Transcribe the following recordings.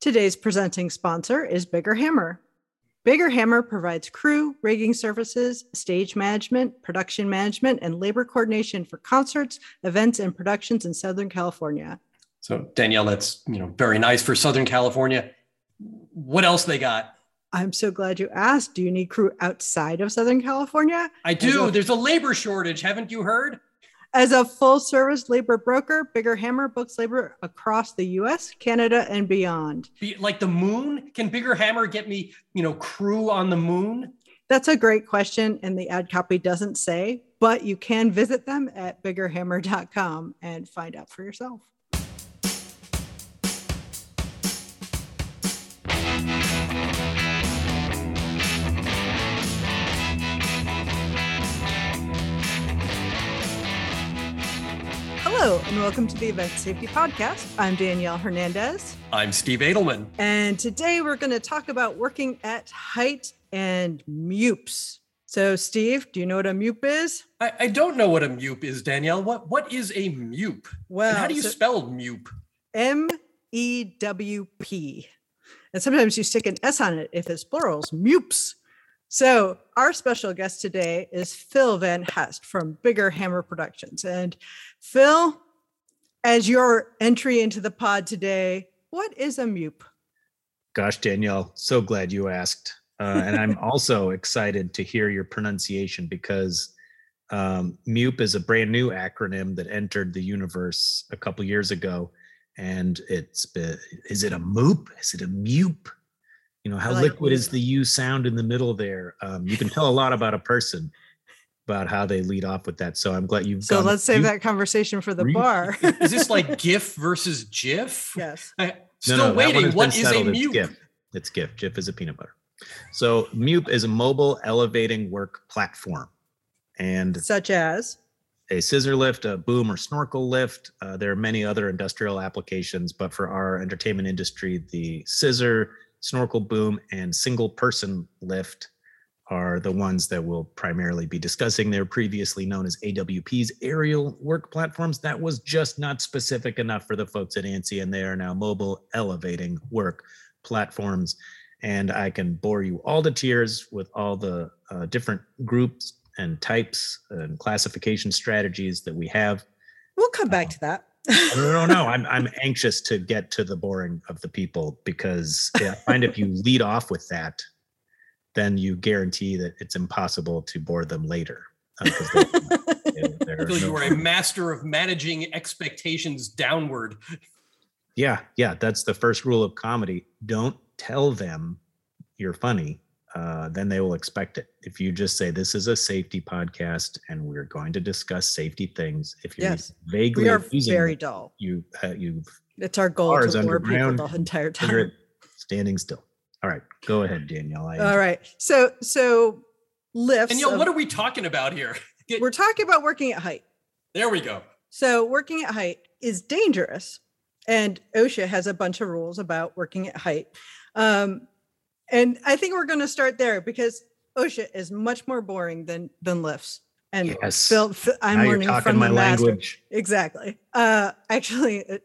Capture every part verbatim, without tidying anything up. Today's presenting sponsor is Bigger Hammer. Bigger Hammer provides crew, rigging services, stage management, production management, and labor coordination for concerts, events, and productions in Southern California. So Danielle, that's, you know, very nice for Southern California. What else they got? I'm so glad you asked. Do you need crew outside of Southern California? I do. A, There's a labor shortage. Haven't you heard? As a full-service labor broker, Bigger Hammer books labor across the U S, Canada, and beyond. Be, like the moon? Can Bigger Hammer get me, you know, crew on the moon? That's a great question, and the ad copy doesn't say, but you can visit them at bigger hammer dot com and find out for yourself. Hello, and welcome to the Event Safety Podcast. I'm Danielle Hernandez. I'm Steve Edelman. And today we're going to talk about working at height and M E W Ps. So, Steve, do you know what a M E W P is? I, I don't know what a M E W P is, Danielle. What, what is a M E W P? Well, and how do you so spell M E W P? M E W P. And sometimes you stick an S on it if it's plurals, M E W Ps. So our special guest today is Phil Van Hest from Bigger Hammer Productions. And Phil, as your entry into the pod today, what is a M E W P? Gosh, Danielle, so glad you asked. Uh, and I'm also excited to hear your pronunciation because um, M E W P is a brand new acronym that entered the universe a couple years ago. And it's been, is it a M E W P? Is it a M E W P? You know, how like liquid is the U sound in the middle there? Um, you can tell a lot about a person about how they lead off with that. So I'm glad you've So let's save you, that conversation for the re- bar. Is this like GIF versus GIF? Yes. I, still no, no, waiting. What is a M E W P? It's GIF. It's GIF. GIF is a peanut butter. So M E W P is a mobile elevating work platform. And such as? A scissor lift, a boom or snorkel lift. Uh, there are many other industrial applications, but for our entertainment industry, the scissor, snorkel boom, and single person lift are the ones that we'll primarily be discussing. They're previously known as A W Ps, aerial work platforms. That was just not specific enough for the folks at ANSI, and they are now mobile elevating work platforms. And I can bore you all to tears with all the uh, different groups and types and classification strategies that we have. We'll come back uh, to that. no, no, no. I'm I'm anxious to get to the boring of the people because yeah, I find if you lead off with that, then you guarantee that it's impossible to bore them later. Uh, they're, they're, I feel no you are a master of managing expectations downward. Yeah, yeah. That's the first rule of comedy. Don't tell them you're funny. Uh, then they will expect it. If you just say, this is a safety podcast and we're going to discuss safety things. If you're yes. vaguely we are very it, dull. You, uh, you. It's our goal to bore people the entire time. Standing still. All right, go ahead, Danielle. I All am. right, so so lifts. Danielle, of, what are we talking about here? Get, we're talking about working at height. There we go. So working at height is dangerous. And OSHA has a bunch of rules about working at height. Um, And I think we're going to start there because OSHA is much more boring than than lifts. And yes. Phil, I'm now learning you're from my the language. Master. Exactly. Uh, actually, I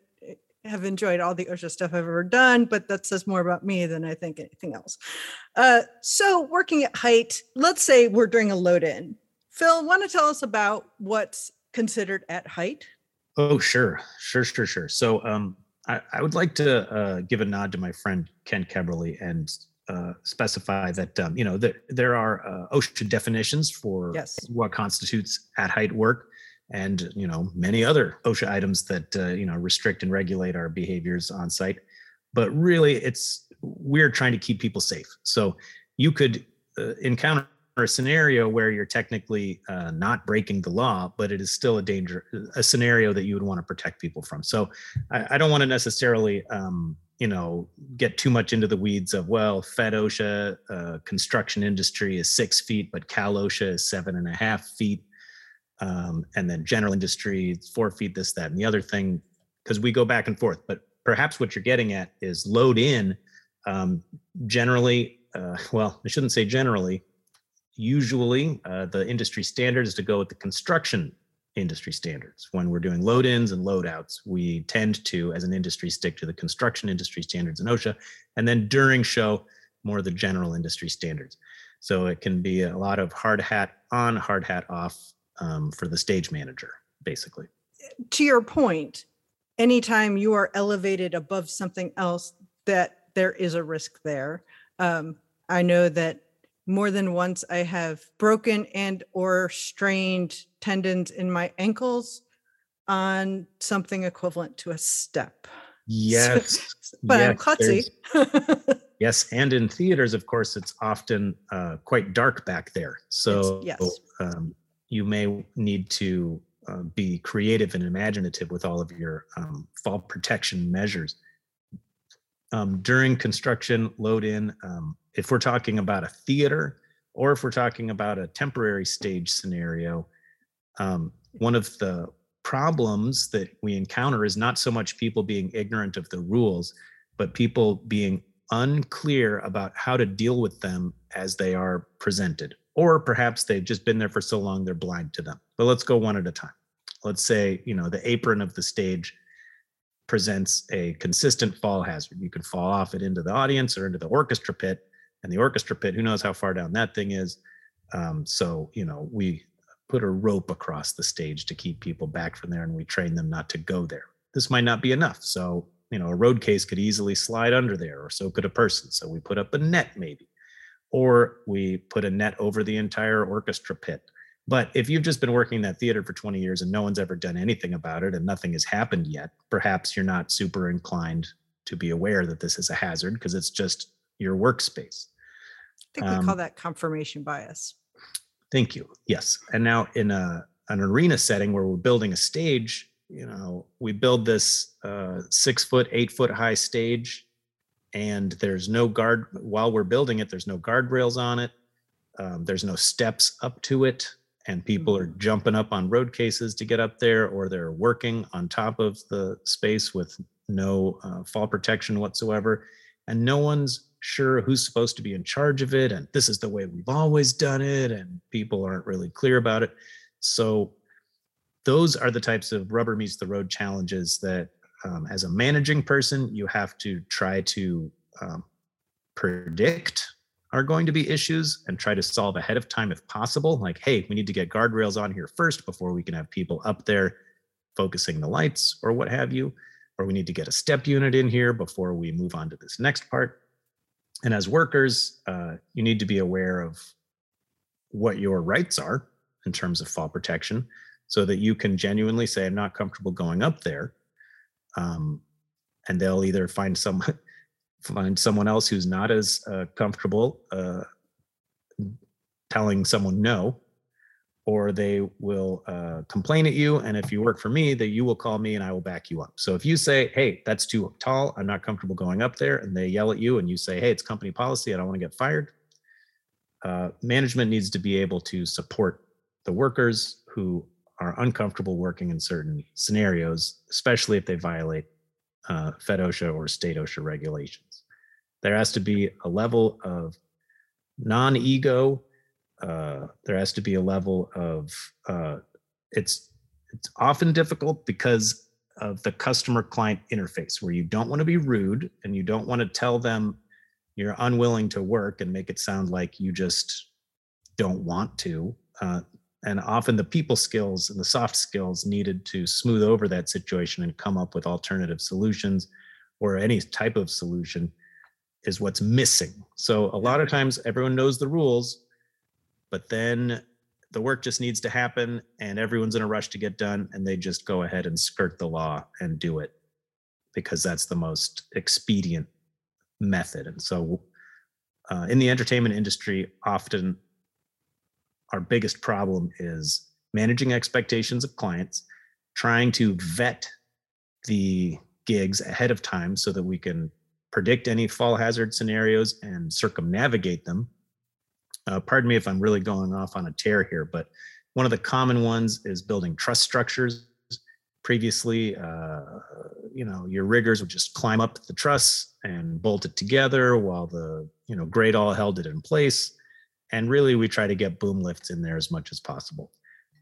have enjoyed all the OSHA stuff I've ever done, but that says more about me than I think anything else. Uh, so working at height, let's say we're doing a load in. Phil, want to tell us about what's considered at height? Oh, sure. Sure, sure, sure. So um, I, I would like to uh, give a nod to my friend, Ken Kemperly, and Uh, specify that, um, you know, that there are uh, OSHA definitions for yes. what constitutes at height work and, you know, many other OSHA items that, uh, you know, restrict and regulate our behaviors on site. But really, it's we're trying to keep people safe. So you could uh, encounter a scenario where you're technically uh, not breaking the law, but it is still a danger, a scenario that you would want to protect people from. So I, I don't want to necessarily um, you know, get too much into the weeds of, well, Fed OSHA uh, construction industry is six feet, but Cal OSHA is seven and a half feet. Um, and then general industry, four feet, this, that, and the other thing, because we go back and forth. But perhaps what you're getting at is load in um, generally, uh, well, I shouldn't say generally, usually uh, the industry standard is to go with the construction industry standards. When we're doing load ins and load outs, we tend to, as an industry, stick to the construction industry standards in OSHA, and then during show, more of the general industry standards. So it can be a lot of hard hat on, hard hat off um, for the stage manager, basically. To your point, anytime you are elevated above something else, that there is a risk there. Um, I know that more than once I have broken and or strained tendons in my ankles on something equivalent to a step. Yes. But yes, I'm klutzy. Yes. And in theaters, of course, it's often uh, quite dark back there. So yes. um, you may need to uh, be creative and imaginative with all of your um, fall protection measures. Um, during construction, load in, um, if we're talking about a theater or if we're talking about a temporary stage scenario, um, one of the problems that we encounter is not so much people being ignorant of the rules, but people being unclear about how to deal with them as they are presented. Or perhaps they've just been there for so long, they're blind to them. But let's go one at a time. Let's say, you know, the apron of the stage presents a consistent fall hazard. You can fall off it into the audience or into the orchestra pit, and the orchestra pit, who knows how far down that thing is. Um, so, you know, we put a rope across the stage to keep people back from there, and we train them not to go there. This might not be enough. So, you know, a road case could easily slide under there, or so could a person. So we put up a net maybe, or we put a net over the entire orchestra pit. But if you've just been working in that theater for twenty years and no one's ever done anything about it and nothing has happened yet, perhaps you're not super inclined to be aware that this is a hazard because it's just your workspace. I think um, we call that confirmation bias. Thank you. Yes. And now in a, an arena setting where we're building a stage, you know, we build this uh, six foot, eight foot high stage, and there's no guard while we're building it. There's no guardrails on it. Um, there's no steps up to it. And people are jumping up on road cases to get up there, or they're working on top of the space with no uh, fall protection whatsoever. And no one's sure who's supposed to be in charge of it. And this is the way we've always done it. And people aren't really clear about it. So those are the types of rubber meets the road challenges that um, as a managing person, you have to try to um, predict are going to be issues and try to solve ahead of time if possible. Like, hey, we need to get guardrails on here first before we can have people up there focusing the lights or what have you, or we need to get a step unit in here before we move on to this next part. And as workers, uh, you need to be aware of what your rights are in terms of fall protection so that you can genuinely say, I'm not comfortable going up there. Um, and they'll either find some... find someone else who's not as uh, comfortable uh, telling someone no, or they will uh, complain at you. And if you work for me, that you will call me and I will back you up. So if you say, hey, that's too tall, I'm not comfortable going up there, and they yell at you and you say, hey, it's company policy, I don't want to get fired. Uh, management needs to be able to support the workers who are uncomfortable working in certain scenarios, especially if they violate Uh, Fed OSHA or state OSHA regulations. There has to be a level of non-ego. Uh, there has to be a level of, uh, it's it's often difficult because of the customer-client interface where you don't want to be rude and you don't want to tell them you're unwilling to work and make it sound like you just don't want to. Uh, And often the people skills and the soft skills needed to smooth over that situation and come up with alternative solutions or any type of solution is what's missing. So a lot of times everyone knows the rules, but then the work just needs to happen and everyone's in a rush to get done and they just go ahead and skirt the law and do it because that's the most expedient method. And so uh, in the entertainment industry, often our biggest problem is managing expectations of clients, trying to vet the gigs ahead of time so that we can predict any fall hazard scenarios and circumnavigate them. Uh, pardon me if I'm really going off on a tear here, but one of the common ones is building trust structures. Previously, uh, you know, your riggers would just climb up the truss and bolt it together while the, you know, grade all held it in place. And really, we try to get boom lifts in there as much as possible.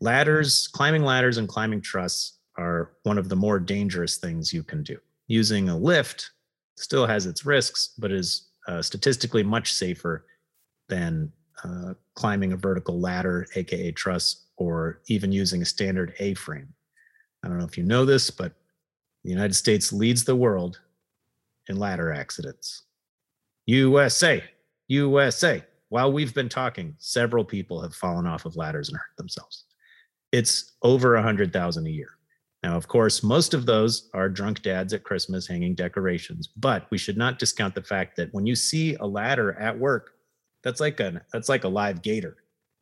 Ladders, climbing ladders and climbing trusses are one of the more dangerous things you can do. Using a lift still has its risks, but is uh, statistically much safer than uh, climbing a vertical ladder, A K A truss, or even using a standard A-frame. I don't know if you know this, but the United States leads the world in ladder accidents. U S A, U S A. While we've been talking, several people have fallen off of ladders and hurt themselves. It's over one hundred thousand a year. Now, of course, most of those are drunk dads at Christmas hanging decorations, but we should not discount the fact that when you see a ladder at work, that's like a, that's like a live gator.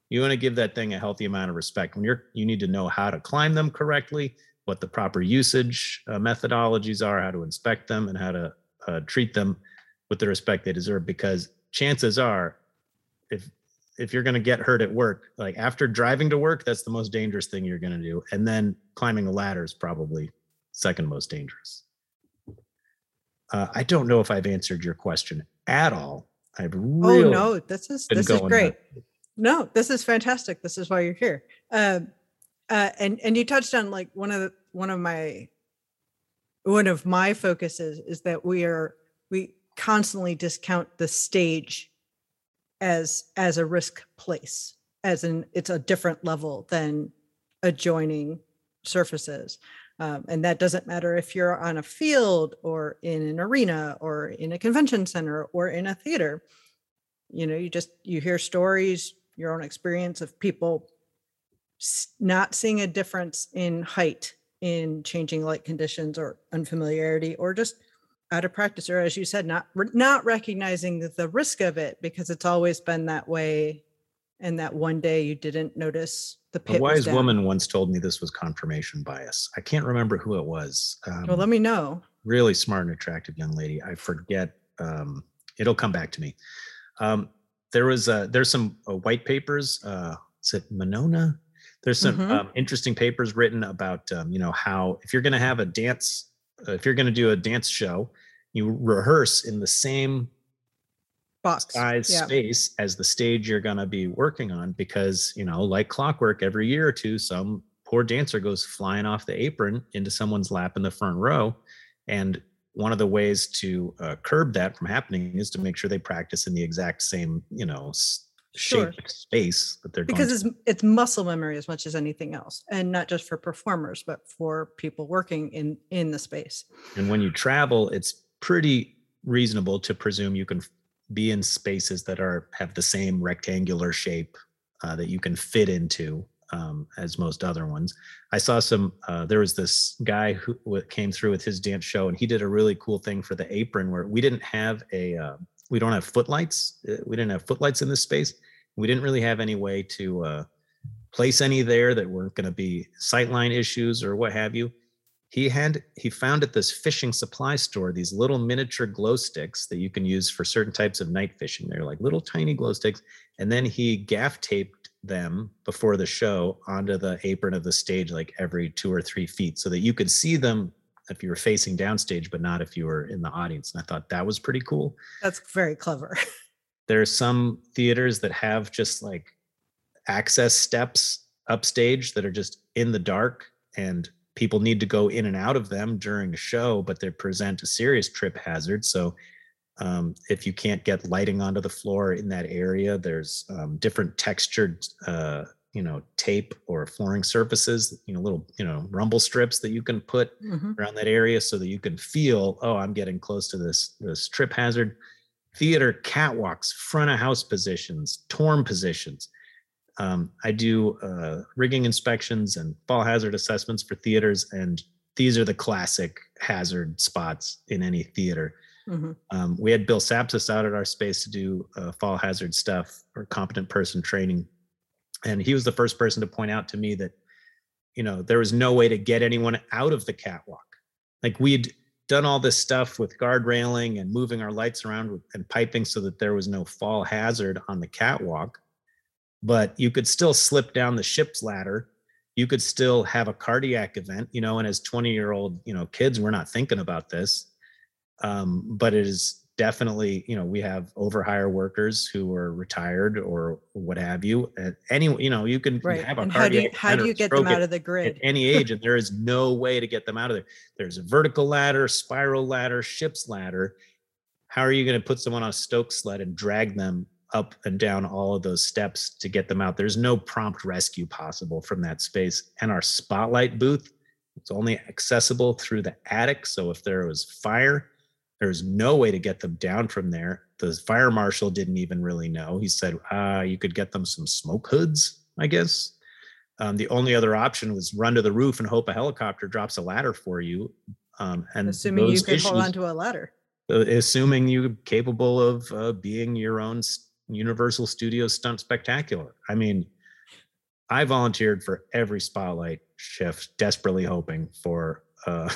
You want to give that thing a healthy amount of respect. When you're, you need to know how to climb them correctly, what the proper usage uh, methodologies are, how to inspect them, and how to uh, treat them with the respect they deserve, because chances are, if if you're going to get hurt at work, like after driving to work, that's the most dangerous thing you're going to do. And then climbing a ladder is probably second most dangerous. Uh, I don't know if I've answered your question at all. I've really oh no, this is this is great. There. No, this is fantastic. This is why you're here. Uh, uh, and and you touched on like one of the, one of my one of my focuses is that we are we constantly discount the stage as as a risk place, as in it's a different level than adjoining surfaces. Um, and that doesn't matter if you're on a field or in an arena or in a convention center or in a theater. You know, you just, you hear stories, your own experience of people not seeing a difference in height, in changing light conditions or unfamiliarity, or just out of practice, or as you said, not not recognizing the risk of it because it's always been that way. And that one day you didn't notice the pit. A wise woman once told me this was confirmation bias. I can't remember who it was. Um, well, let me know. Really smart and attractive young lady. I forget. Um, it'll come back to me. Um, there was a, there's some uh, white papers. Uh, is it Monona? There's some mm-hmm. um, interesting papers written about um, you know how if you're going to have a dance. If you're going to do a dance show, you rehearse in the same box size yeah. space as the stage you're going to be working on, because, you know, like clockwork, every year or two, some poor dancer goes flying off the apron into someone's lap in the front row. And one of the ways to uh, curb that from happening is to make sure they practice in the exact same, you know, sure. shape space that they're because going to. It's, it's muscle memory as much as anything else, and not just for performers but for people working in in the space. And when you travel, it's pretty reasonable to presume you can be in spaces that are have the same rectangular shape uh, that you can fit into um, as most other ones. I saw some uh, there was this guy who came through with his dance show, and he did a really cool thing for the apron where we didn't have a uh, we don't have footlights. We didn't have footlights in this space. We didn't really have any way to uh, place any there that weren't going to be sightline issues or what have you. He had, he found at this fishing supply store, these little miniature glow sticks that you can use for certain types of night fishing. They're like little tiny glow sticks. And then he gaff taped them before the show onto the apron of the stage, like every two or three feet so that you could see them if you were facing downstage, but not if you were in the audience. And I thought that was pretty cool. That's very clever. There are some theaters that have just like access steps upstage that are just in the dark, and people need to go in and out of them during a show, but they present a serious trip hazard. So um, if you can't get lighting onto the floor in that area, there's um, different textured uh, you know, tape or flooring surfaces, you know, little, you know, rumble strips that you can put mm-hmm. around that area so that you can feel, oh, I'm getting close to this, this trip hazard. Theater catwalks, front of house positions, torn positions. Um, I do uh, rigging inspections and fall hazard assessments for theaters, and these are the classic hazard spots in any theater. Mm-hmm. Um, we had Bill Sapsis out at our space to do uh, fall hazard stuff or competent person training. And he was the first person to point out to me that, you know, there was no way to get anyone out of the catwalk. Like we'd done all this stuff with guard railing and moving our lights around and piping so that there was no fall hazard on the catwalk, but you could still slip down the ship's ladder. You could still have a cardiac event, you know, and as twenty year old, you know, kids, we're not thinking about this. Um, but it is definitely, you know, we have overhire workers who are retired or what have you. And any, you know, you can right. have a and cardiac. How do you, how do you get them out of the grid? At any age, and there is no way to get them out of there. There's a vertical ladder, spiral ladder, ship's ladder. How are you going to put someone on a stoke sled and drag them up and down all of those steps to get them out? There's no prompt rescue possible from that space. And our spotlight booth, it's only accessible through the attic. So if there was fire, there's no way to get them down from there. The fire marshal didn't even really know. He said, uh, you could get them some smoke hoods, I guess. Um, the only other option was run to the roof and hope a helicopter drops a ladder for you. Um, and assuming you could hold onto a ladder. Assuming you're capable of uh, being your own Universal Studios stunt spectacular. I mean, I volunteered for every spotlight shift, desperately hoping for uh,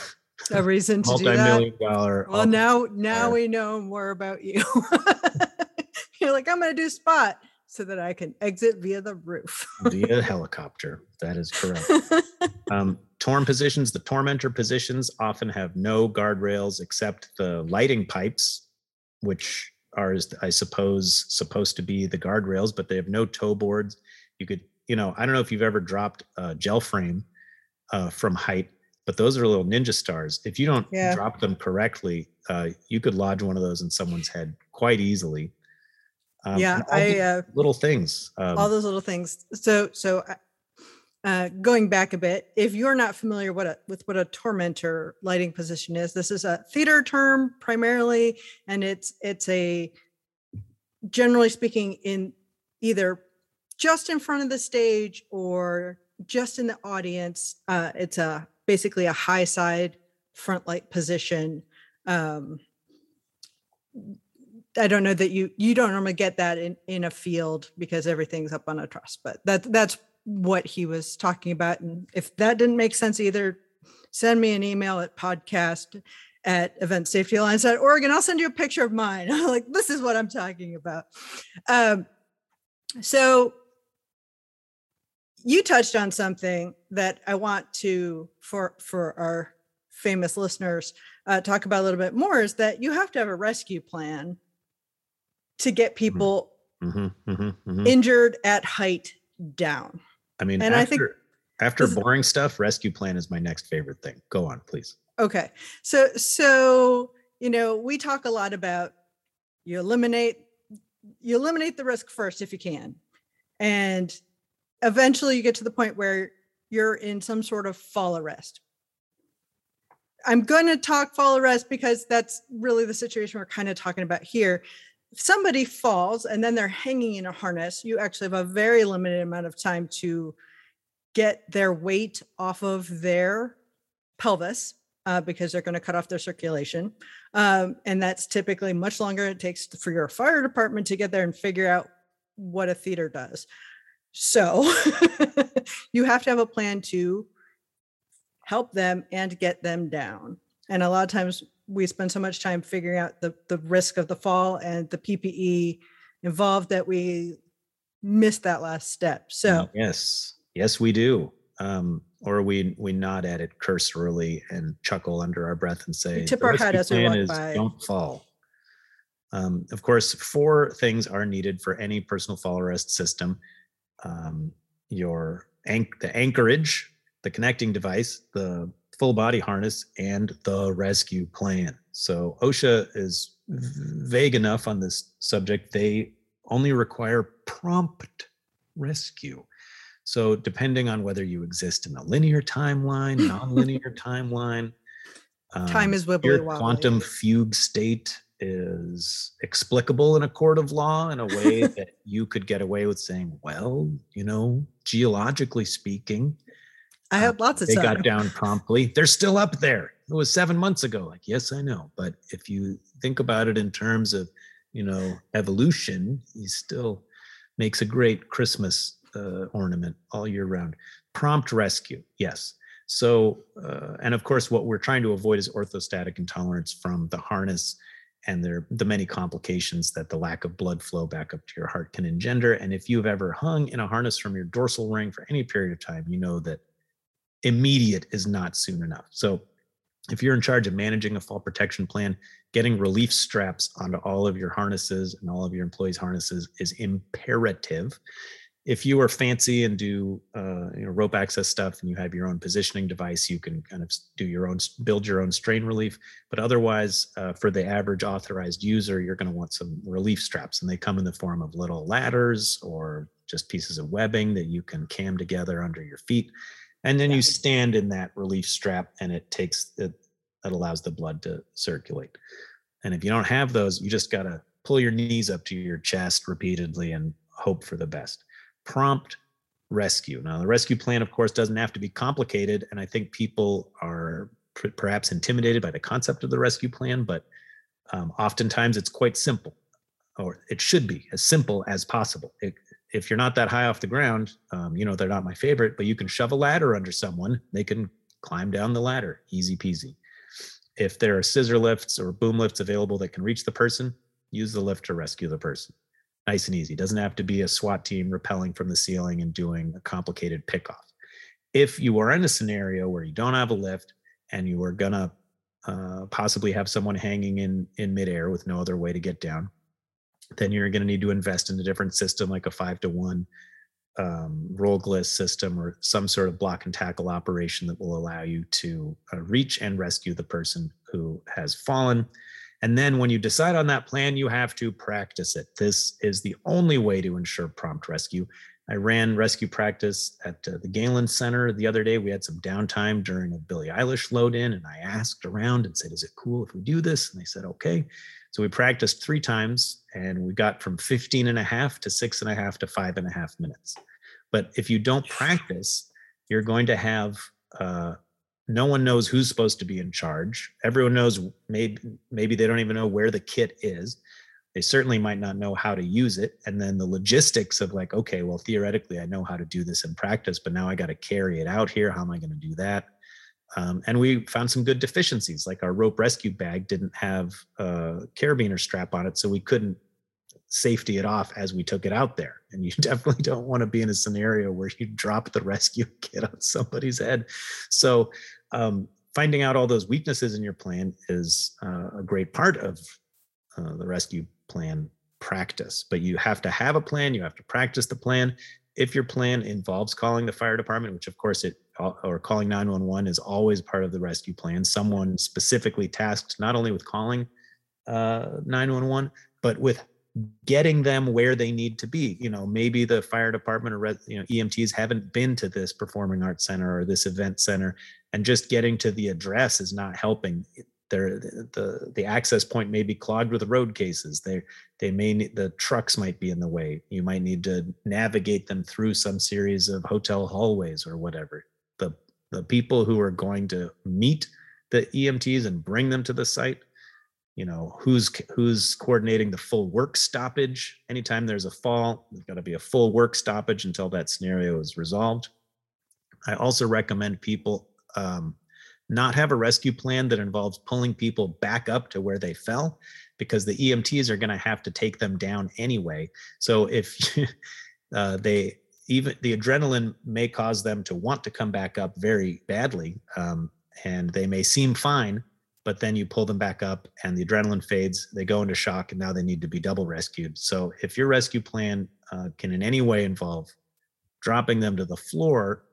a reason to do that. Multi-million dollar. Well, now, now we know more about you. You're like, I'm going to do spot so that I can exit via the roof. Via helicopter. That is correct. Um, torn positions, the tormentor positions often have no guardrails except the lighting pipes, which are, I suppose, supposed to be the guardrails, but they have no toe boards. You could, you know, I don't know if you've ever dropped a gel frame uh, from height, but those are little ninja stars. If you don't yeah. drop them correctly, uh, you could lodge one of those in someone's head quite easily. Um, yeah, I uh, little things. Um, all those little things. So, so uh, going back a bit, if you're not familiar what a, with what a tormentor lighting position is, this is a theater term primarily, and it's it's a generally speaking in either just in front of the stage or just in the audience. Uh, it's a basically a high side front light position. Um, I don't know that you you don't normally get that in, in a field because everything's up on a truss, but that that's what he was talking about. And if that didn't make sense either, send me an email at podcast at eventsafetyalliance dot org, and I'll send you a picture of mine. I'm like, this is what I'm talking about. Um, so you touched on something that I want to, for for our famous listeners, uh, talk about a little bit more, is that you have to have a rescue plan to get people mm-hmm, mm-hmm, mm-hmm. injured at height down. I mean, and after, I think after boring is, stuff, rescue plan is my next favorite thing. Go on, please. Okay. So, so, you know, we talk a lot about you eliminate, you eliminate the risk first if you can. And eventually you get to the point where you're in some sort of fall arrest. I'm going to talk fall arrest because that's really the situation we're kind of talking about here. If somebody falls and then they're hanging in a harness, you actually have a very limited amount of time to get their weight off of their pelvis uh, because they're going to cut off their circulation. Um, and that's typically much longer it takes for your fire department to get there and figure out what a theater does. So you have to have a plan to help them and get them down. And a lot of times we spend so much time figuring out the, the risk of the fall and the P P E involved that we miss that last step. So yes, yes, we do. Um, or we we nod at it cursorily and chuckle under our breath and say, we tip our head as we walk by. Don't fall. Um, of course, four things are needed for any personal fall arrest system. Um, your anch- the anchorage, the connecting device, the full body harness, and the rescue plan. So OSHA is vague enough on this subject. They only require prompt rescue. So depending on whether you exist in a linear timeline, nonlinear timeline, um, time is wibbly wobbly. Quantum fugue state is explicable in a court of law in a way that you could get away with saying, well, you know, geologically speaking, I had lots of time. They got down promptly. They're still up there. It was seven months ago. Like, yes, I know. But if you think about it in terms of, you know, evolution, he still makes a great Christmas uh, ornament all year round. Prompt rescue. Yes. So, uh, and of course, what we're trying to avoid is orthostatic intolerance from the harness and there, the many complications that the lack of blood flow back up to your heart can engender. And if you've ever hung in a harness from your dorsal ring for any period of time, you know that immediate is not soon enough. So If you're in charge of managing a fall protection plan, getting relief straps onto all of your harnesses and all of your employees' harnesses is imperative. If you are fancy and do uh, you know, rope access stuff and you have your own positioning device, you can kind of do your own, build your own strain relief. But otherwise, uh, for the average authorized user, you're going to want some relief straps, and they come in the form of little ladders or just pieces of webbing that you can cam together under your feet. And then you stand in that relief strap, and it takes it, it allows the blood to circulate. And if you don't have those, you just got to pull your knees up to your chest repeatedly and hope for the best. Prompt rescue. Now, the rescue plan, of course, doesn't have to be complicated. And I think people are p- perhaps intimidated by the concept of the rescue plan, but um, oftentimes it's quite simple, or it should be as simple as possible. It, If you're not that high off the ground, um, you know, they're not my favorite, but you can shove a ladder under someone. They can climb down the ladder, easy peasy. If there are scissor lifts or boom lifts available that can reach the person, use the lift to rescue the person. Nice and easy. Doesn't have to be a SWAT team rappelling from the ceiling and doing a complicated pickoff. If you are in a scenario where you don't have a lift and you are gonna uh, possibly have someone hanging in, in midair with no other way to get down, then you're going to need to invest in a different system, like a five to one um, roll gliss system or some sort of block and tackle operation that will allow you to uh, reach and rescue the person who has fallen. And then when you decide on that plan, you have to practice it. This is the only way to ensure prompt rescue. I ran rescue practice at uh, the Galen Center the other day. We had some downtime during a Billie Eilish load in, and I asked around and said, is it cool if we do this? And they said, okay. So we practiced three times, and we got from fifteen and a half to six and a half to five and a half minutes. But if you don't practice, you're going to have, uh, no one knows who's supposed to be in charge. Everyone knows, maybe, maybe they don't even know where the kit is. They certainly might not know how to use it. And then the logistics of like, okay, well, theoretically, I know how to do this in practice, but now I got to carry it out here. How am I going to do that? Um, and we found some good deficiencies, like our rope rescue bag didn't have a carabiner strap on it, so we couldn't safety it off as we took it out there. And you definitely don't want to be in a scenario where you drop the rescue kit on somebody's head. So um, finding out all those weaknesses in your plan is uh, a great part of uh, the rescue plan practice. But you have to have a plan, you have to practice the plan. If your plan involves calling the fire department, which of course it, or calling nine one one is always part of the rescue plan, someone specifically tasked not only with calling uh, nine one one, but with getting them where they need to be. You know, maybe the fire department or you know E M Ts haven't been to this performing arts center or this event center, and just getting to the address is not helping. They're, the the access point may be clogged with road cases. They they may need, the trucks might be in the way. You might need to navigate them through some series of hotel hallways or whatever. The the people who are going to meet the E M Ts and bring them to the site, you know, who's who's coordinating the full work stoppage. Anytime there's a fall, there's got to be a full work stoppage until that scenario is resolved. I also recommend people um, not have a rescue plan that involves pulling people back up to where they fell, because the E M Ts are going to have to take them down anyway. So if uh, they even the adrenaline may cause them to want to come back up very badly, um, and they may seem fine, but then you pull them back up and the adrenaline fades, they go into shock, and now they need to be double rescued. So if your rescue plan uh, can in any way involve dropping them to the floor,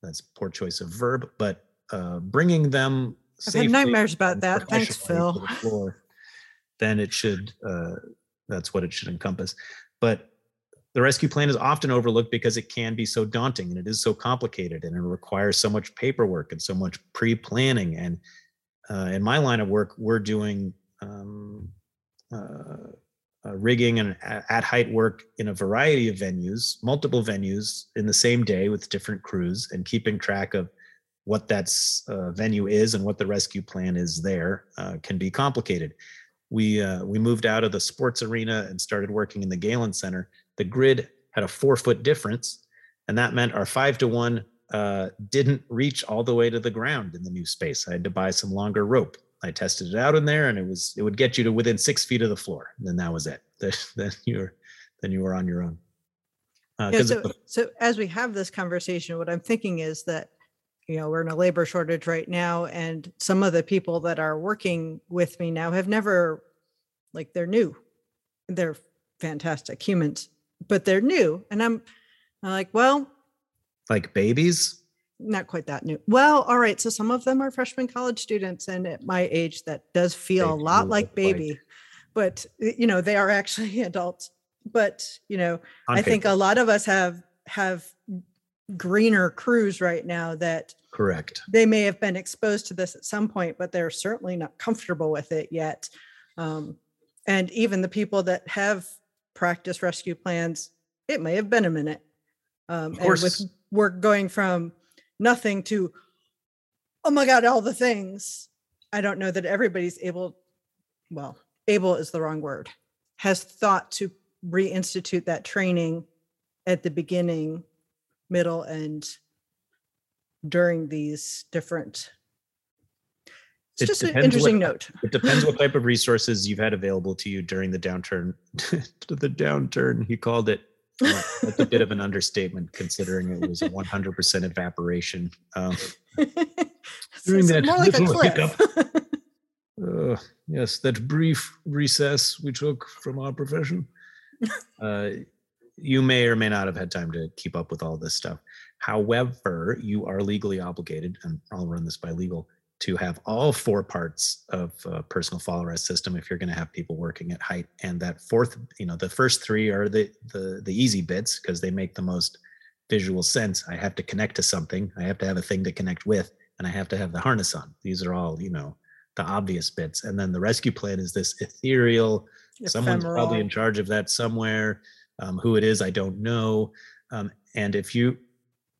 that's a poor choice of verb, but Uh, bringing them safely. I've had nightmares about that. Thanks, Phil. To the floor, then it should, uh, that's what it should encompass. But the rescue plan is often overlooked because it can be so daunting, and it is so complicated, and it requires so much paperwork and so much pre-planning. And uh, in my line of work, we're doing um, uh, uh, rigging and at height work in a variety of venues, multiple venues in the same day with different crews, and keeping track of what that uh, venue is and what the rescue plan is there uh, can be complicated. We uh, we moved out of the sports arena and started working in the Galen Center. The grid had a four foot difference, and that meant our five to one uh, didn't reach all the way to the ground in the new space. I had to buy some longer rope. I tested it out in there, and it was it would get you to within six feet of the floor. And then that was it. then you were then you were on your own. Uh, yeah, so, the- so as we have this conversation, what I'm thinking is that you know, we're in a labor shortage right now. And some of the people that are working with me now have never, like, they're new. They're fantastic humans, but they're new. And I'm, I'm like, well. Like babies? Not quite that new. Well, all right. So some of them are freshman college students. And at my age, that does feel baby a lot like baby. Like. But, you know, they are actually adults. But, you know, on I paper. think a lot of us have have greener crews right now that correct. They may have been exposed to this at some point, but they're certainly not comfortable with it yet. Um, and even the people that have practiced rescue plans, it may have been a minute. Um, of course. And with work going from nothing to, oh my God, all the things. I don't know that everybody's able, well, able is the wrong word, has thought to reinstitute that training at the beginning, middle, and during these different. It's it just an interesting what, note. It depends what type of resources you've had available to you during the downturn. The downturn, he called it. Well, that's a bit of an understatement considering it was one hundred percent evaporation. Um, during that more like little hiccup. Uh, yes, that brief recess we took from our profession. Uh, you may or may not have had time to keep up with all this stuff. However, you are legally obligated, and I'll run this by legal, to have all four parts of a personal fall arrest system if you're going to have people working at height. And that fourth, you know, the first three are the the, the easy bits because they make the most visual sense. I have to connect to something. I have to have a thing to connect with, and I have to have the harness on. These are all, you know, the obvious bits. And then the rescue plan is this ethereal, ephemeral. Someone's probably in charge of that somewhere. Um, who it is, I don't know. Um, and if you,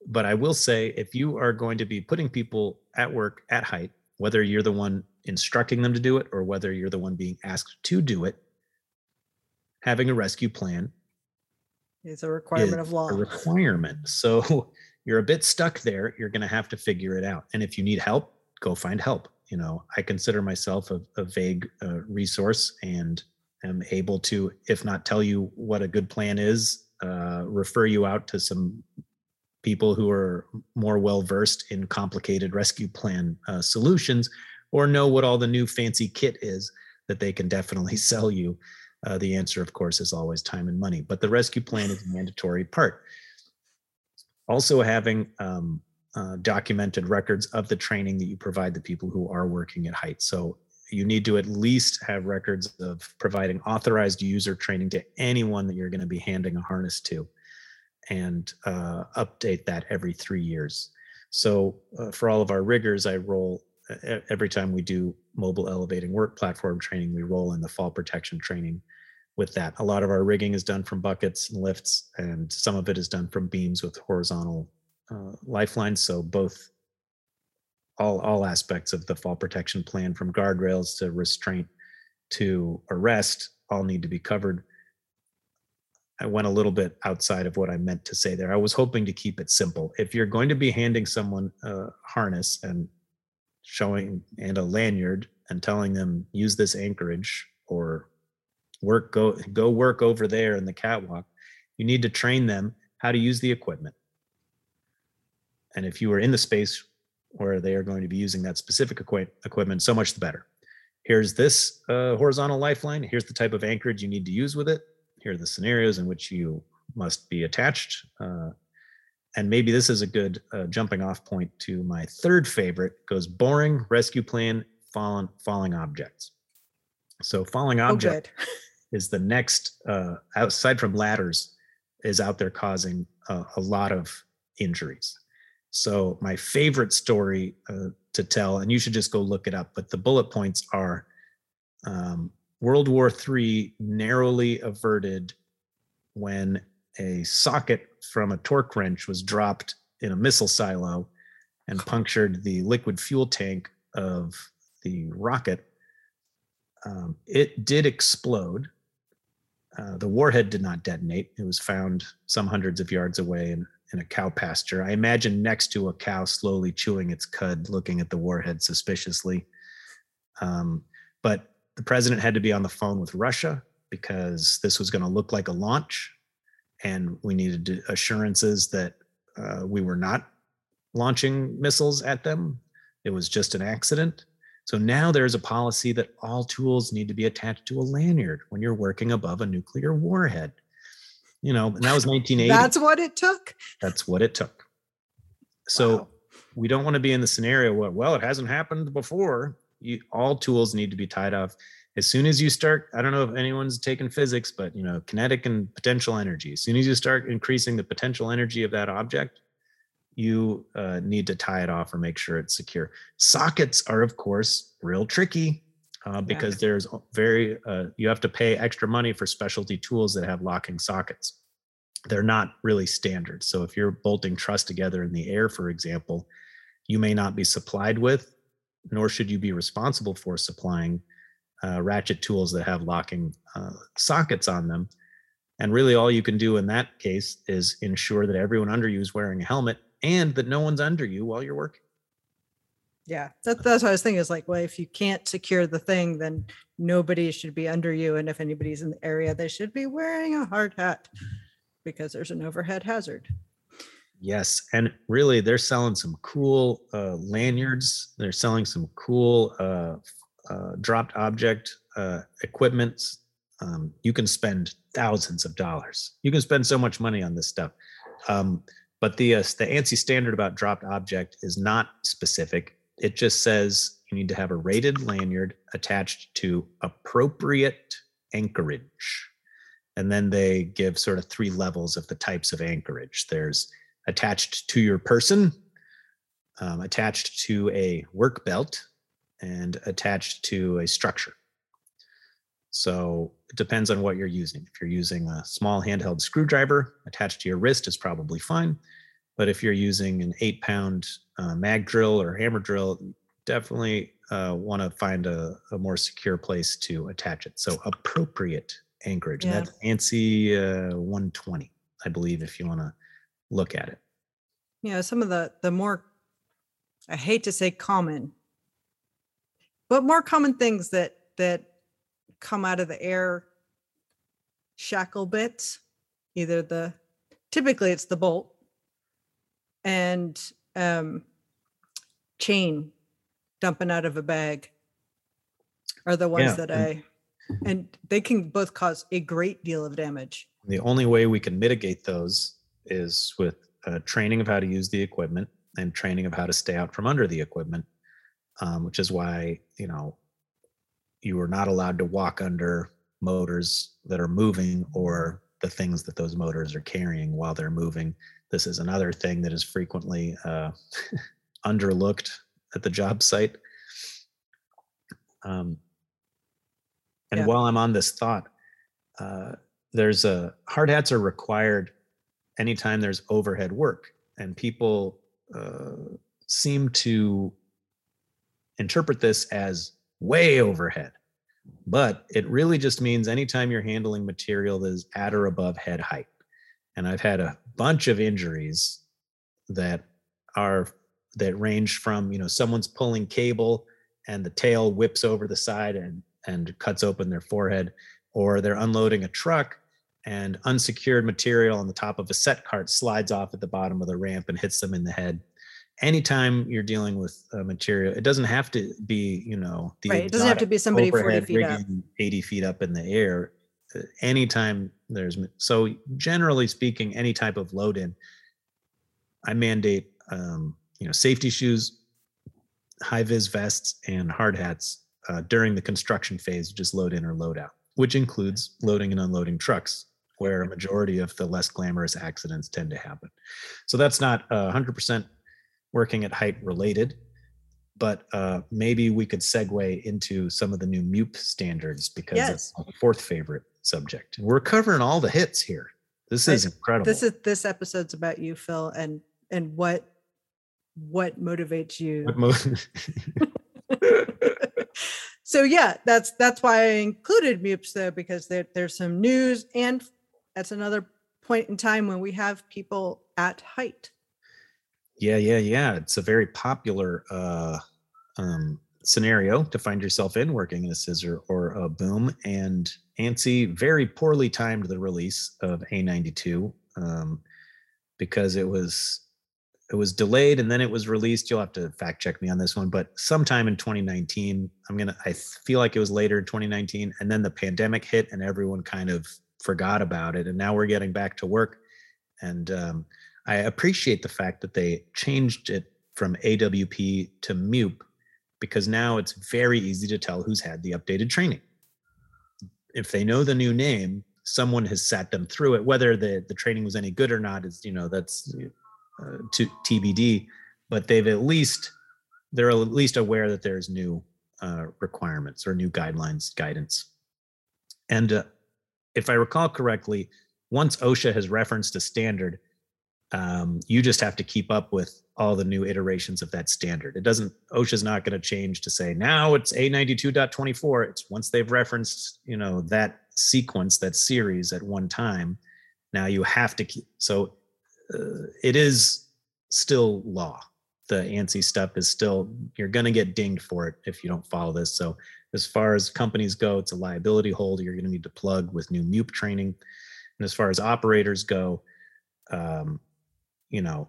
but I will say, if you are going to be putting people at work at height, whether you're the one instructing them to do it or whether you're the one being asked to do it, having a rescue plan is a requirement of law. A requirement. So you're a bit stuck there. You're going to have to figure it out. And if you need help, go find help. You know, I consider myself a, a vague uh, resource and am able to, if not tell you what a good plan is, uh, refer you out to some people who are more well-versed in complicated rescue plan uh, solutions, or know what all the new fancy kit is that they can definitely sell you. Uh, the answer, of course, is always time and money, but the rescue plan is a mandatory part. Also having, um, Uh, documented records of the training that you provide the people who are working at height. So you need to at least have records of providing authorized user training to anyone that you're going to be handing a harness to, and uh, update that every three years. So uh, for all of our riggers, I roll every time we do mobile elevating work platform training, we roll in the fall protection training with that. A lot of our rigging is done from buckets and lifts, and some of it is done from beams with horizontal Uh, lifelines. So both all all aspects of the fall protection plan, from guardrails to restraint to arrest, all need to be covered. I went a little bit outside of what I meant to say there. I was hoping to keep it simple. If you're going to be handing someone a harness and showing and a lanyard and telling them use this anchorage or work go go work over there in the catwalk, you need to train them how to use the equipment. And if you are in the space where they are going to be using that specific equi- equipment, so much the better. Here's this uh, horizontal lifeline. Here's the type of anchorage you need to use with it. Here are the scenarios in which you must be attached. Uh, and maybe this is a good uh, jumping off point to my third favorite, goes boring, rescue plan, fallen, falling objects. So falling object oh, is the next, uh, outside from ladders, is out there causing uh, a lot of injuries. So my favorite story uh, to tell, and you should just go look it up, but the bullet points are um, World War Three narrowly averted when a socket from a torque wrench was dropped in a missile silo and punctured the liquid fuel tank of the rocket. Um, it did explode. Uh, the warhead did not detonate. It was found some hundreds of yards away and in a cow pasture. I imagine next to a cow slowly chewing its cud, looking at the warhead suspiciously. Um, but the president had to be on the phone with Russia because this was going to look like a launch, and we needed assurances that uh, we were not launching missiles at them. It was just an accident. So now there's a policy that all tools need to be attached to a lanyard when you're working above a nuclear warhead. You know, and that was nineteen eighty. That's what it took. That's what it took. So wow. We don't want to be in the scenario where, well, it hasn't happened before. You, all tools need to be tied off. As soon as you start, I don't know if anyone's taken physics, but, you know, kinetic and potential energy. As soon as you start increasing the potential energy of that object, you uh, need to tie it off or make sure it's secure. Sockets are, of course, real tricky uh, because yeah. there's very, uh, you have to pay extra money for specialty tools that have locking sockets. They're not really standard. So if you're bolting truss together in the air, for example, you may not be supplied with, nor should you be responsible for supplying uh, ratchet tools that have locking uh, sockets on them. And really all you can do in that case is ensure that everyone under you is wearing a helmet and that no one's under you while you're working. Yeah, that, that's what I was thinking. It's like, well, if you can't secure the thing, then nobody should be under you. And if anybody's in the area, they should be wearing a hard hat because there's an overhead hazard. Yes, and really they're selling some cool uh, lanyards. They're selling some cool uh, uh, dropped object uh, equipment. Um, you can spend thousands of dollars. You can spend so much money on this stuff. Um, But the uh, the ANSI standard about dropped object is not specific. It just says you need to have a rated lanyard attached to appropriate anchorage. And then they give sort of three levels of the types of anchorage. There's attached to your person, um, attached to a work belt, and attached to a structure. So it depends on what you're using. If you're using a small handheld screwdriver attached to your wrist, it's probably fine. But if you're using an eight pound uh, mag drill or hammer drill, definitely uh, want to find a, a more secure place to attach it. So appropriate anchorage. Yeah. That's ANSI uh, one twenty, I believe, if you want to look at it. Yeah, some of the, the more, I hate to say common, but more common things that, that, come out of the air shackle bits, either the typically it's the bolt and um chain dumping out of a bag are the ones yeah. that I and they can both cause a great deal of damage. The only way we can mitigate those is with uh, training of how to use the equipment and training of how to stay out from under the equipment, um, which is why you know you are not allowed to walk under motors that are moving or the things that those motors are carrying while they're moving. This is another thing that is frequently uh, underlooked at the job site. Um, and yeah. while I'm on this thought, uh, there's a hard hats are required anytime there's overhead work, and people uh, seem to interpret this as way overhead, but it really just means anytime you're handling material that is at or above head height. And I've had a bunch of injuries that are, that range from, you know, someone's pulling cable and the tail whips over the side and, and cuts open their forehead, or they're unloading a truck and unsecured material on the top of a set cart slides off at the bottom of the ramp and hits them in the head. Anytime you're dealing with uh, material, it doesn't have to be, you know, the right. It doesn't have to be somebody forty feet up, eighty feet up in the air. Uh, anytime there's so generally speaking, any type of load in, I mandate, um, you know, safety shoes, high vis vests, and hard hats uh, during the construction phase. Just load in or load out, which includes loading and unloading trucks, where a majority of the less glamorous accidents tend to happen. So that's not a hundred percent. working at height related, but uh, maybe we could segue into some of the new M E W P standards because yes. that's my fourth favorite subject. We're covering all the hits here. This is I, incredible. This is this episode's about you, Phil, and and what what motivates you. What mo- so yeah, that's that's why I included M E W Ps though, because there there's some news, and that's another point in time when we have people at height. Yeah, yeah, yeah. It's a very popular uh, um, scenario to find yourself in working in a scissor or a boom. And ANSI very poorly timed the release of A ninety-two um, because it was it was delayed and then it was released. You'll have to fact check me on this one, but sometime in twenty nineteen, I'm going to, I feel like it was later in twenty nineteen, and then the pandemic hit and everyone kind of forgot about it. And now we're getting back to work. And um, I appreciate the fact that they changed it from A W P to M E W P, because now it's very easy to tell who's had the updated training. If they know the new name, someone has sat them through it. Whether the, the training was any good or not is, you know, that's uh, to T B D, but they've at least, they're at least aware that there's new uh, requirements or new guidelines, guidance. And uh, if I recall correctly, once OSHA has referenced a standard, um, you just have to keep up with all the new iterations of that standard. It doesn't, OSHA's not going to change to say, now it's A ninety-two point twenty-four. It's once they've referenced, you know, that sequence, that series at one time, now you have to keep, so uh, it is still law. The ANSI stuff is still, you're going to get dinged for it if you don't follow this. So as far as companies go, it's a liability hold. You're going to need to plug with new M E W P training. And as far as operators go, um, you know,